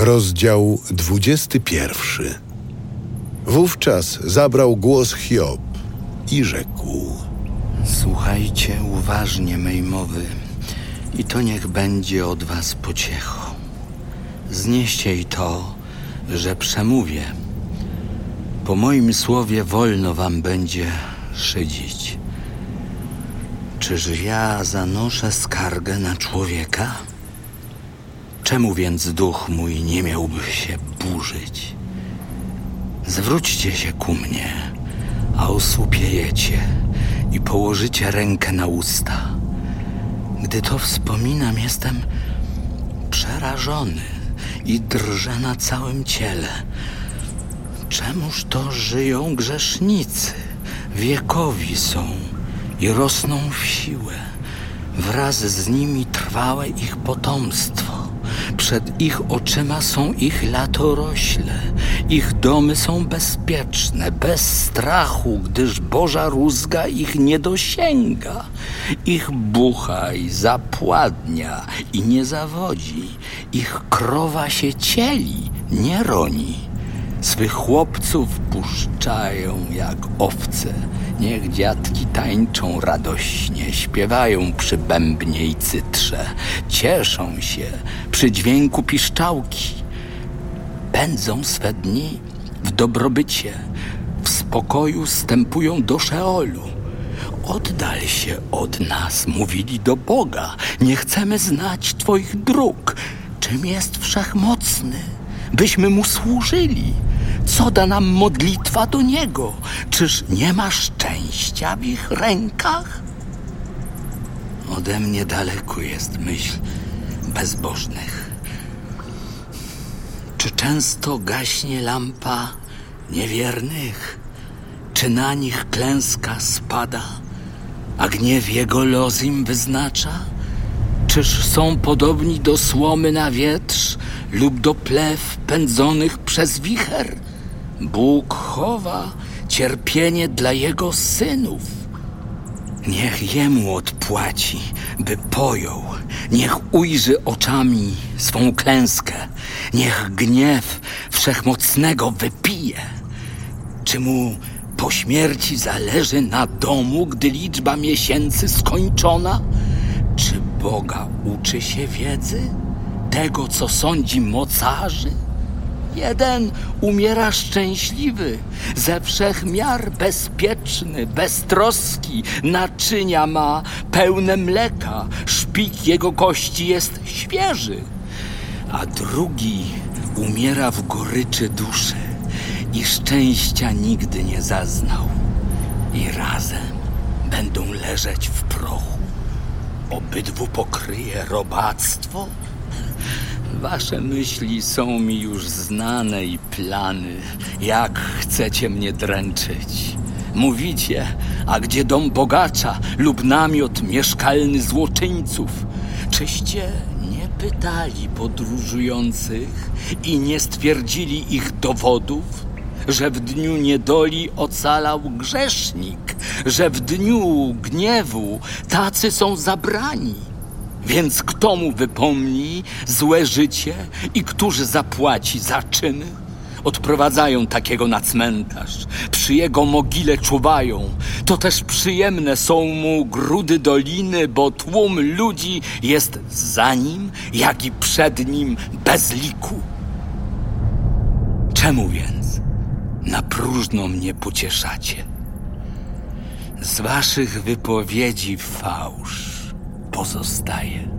Rozdział 21. Wówczas zabrał głos Hiob i rzekł: Słuchajcie uważnie mej mowy i to niech będzie od was pociechą. Znieście i to, że przemówię. Po moim słowie wolno wam będzie szydzić. Czyż ja zanoszę skargę na człowieka? Czemu więc duch mój nie miałby się burzyć? Zwróćcie się ku mnie, a osłupiejecie i położycie rękę na usta. Gdy to wspominam, jestem przerażony i drżę na całym ciele. Czemuż to żyją grzesznicy? Wiekowi są i rosną w siłę. Wraz z nimi trwałe ich potomstwo. Przed ich oczyma są ich latorośle, ich domy są bezpieczne, bez strachu, gdyż Boża rózga ich nie dosięga. Ich buchaj zapładnia i nie zawodzi, ich krowa się cieli, nie roni. Swych chłopców puszczają jak owce, niech dziatki tańczą radośnie, śpiewają przy bębnie i cytrze, cieszą się przy dźwięku piszczałki. Pędzą swe dni w dobrobycie, w spokoju wstępują do Szeolu. Oddal się od nas, mówili do Boga, nie chcemy znać twoich dróg. Czym jest wszechmocny, byśmy mu służyli? Co da nam modlitwa do niego? Czyż nie ma szczęścia w ich rękach? Ode mnie daleko jest myśl bezbożnych. Czy często gaśnie lampa niewiernych? Czy na nich klęska spada, a gniew jego los im wyznacza? Czyż są podobni do słomy na wietrz lub do plew pędzonych przez wicher? Bóg chowa cierpienie dla jego synów. Niech jemu odpłaci, by pojął. Niech ujrzy oczami swą klęskę. Niech gniew wszechmocnego wypije. Czy mu po śmierci zależy na domu, gdy liczba miesięcy skończona? Czy Boga uczy się wiedzy? Tego, co sądzi mocarzy? Jeden umiera szczęśliwy, ze wszech miar bezpieczny, bez troski, naczynia ma pełne mleka, szpik jego kości jest świeży, a drugi umiera w goryczy duszy i szczęścia nigdy nie zaznał i razem będą leżeć w prochu. Obydwu pokryje robactwo? Wasze myśli są mi już znane i plany, jak chcecie mnie dręczyć. Mówicie, a gdzie dom bogacza lub namiot mieszkalny złoczyńców? Czyście nie pytali podróżujących i nie stwierdzili ich dowodów, że w dniu niedoli ocalał grzesznik, że w dniu gniewu tacy są zabrani? Więc kto mu wypomni złe życie i któż zapłaci za czyny? Odprowadzają takiego na cmentarz, przy jego mogile czuwają. To też przyjemne są mu grudy doliny, bo tłum ludzi jest za nim, jak i przed nim bez liku. Czemu więc na próżno mnie pocieszacie? Z waszych wypowiedzi fałsz pozostaje.